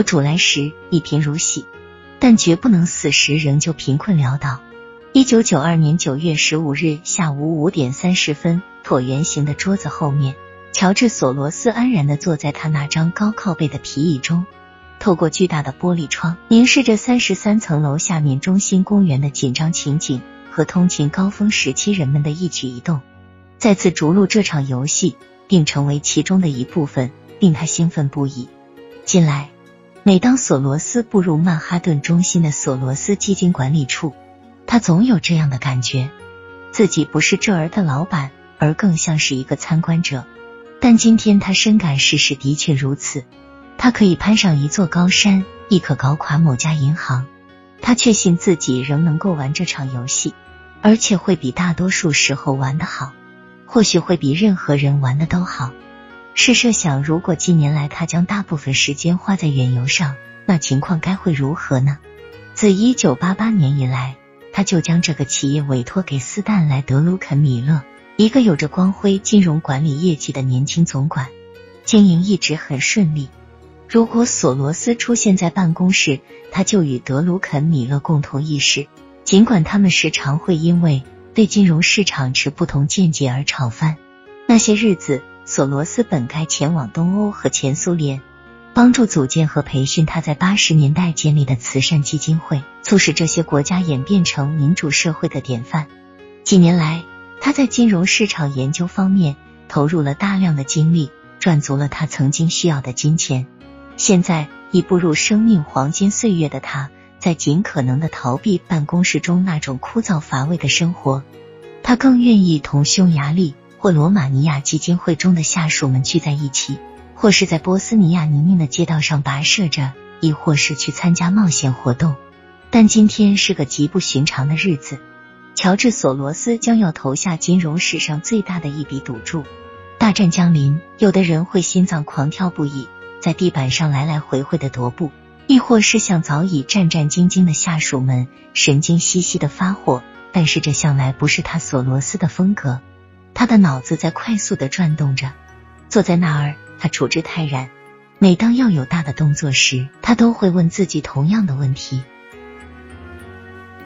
我煮来时一贫如洗，但绝不能死时仍旧贫困潦倒。1992年9月15日下午5点30分，椭圆形的桌子后面，乔治·索罗斯安然地坐在他那张高靠背的皮椅中，透过巨大的玻璃窗凝视着33层楼下面中心公园的紧张情景和通勤高峰时期人们的一举一动，再次逐鹿这场游戏，并成为其中的一部分，令他兴奋不已。近来，每当索罗斯步入曼哈顿中心的索罗斯基金管理处，他总有这样的感觉，自己不是这儿的老板，而更像是一个参观者。但今天他深感事实的确如此，他可以攀上一座高山，亦可搞垮某家银行。他确信自己仍能够玩这场游戏，而且会比大多数时候玩得好，或许会比任何人玩的都好。试设想，如果近年来他将大部分时间花在远游上，那情况该会如何呢？自1988年以来，他就将这个企业委托给斯坦莱·德鲁肯·米勒，一个有着光辉金融管理业绩的年轻总管。经营一直很顺利，如果索罗斯出现在办公室，他就与德鲁肯·米勒共同议事，尽管他们时常会因为对金融市场持不同见解而吵翻。那些日子，索罗斯本该前往东欧和前苏联，帮助组建和培训他在80年代建立的慈善基金会，促使这些国家演变成民主社会的典范。几年来，他在金融市场研究方面投入了大量的精力，赚足了他曾经需要的金钱。现在，已步入生命黄金岁月的他，在尽可能的逃避办公室中那种枯燥乏味的生活，他更愿意同匈牙利或罗马尼亚基金会中的下属们聚在一起，或是在波斯尼亚泥泞的街道上跋涉着，亦或是去参加冒险活动。但今天是个极不寻常的日子，乔治·索罗斯将要投下金融史上最大的一笔赌注。大战将临，有的人会心脏狂跳不已，在地板上来来回回的踱步，亦或是像早已战战兢兢的下属们神经兮兮的发火，但是这向来不是他索罗斯的风格。他的脑子在快速地转动着，坐在那儿，他处之泰然。每当要有大的动作时，他都会问自己同样的问题：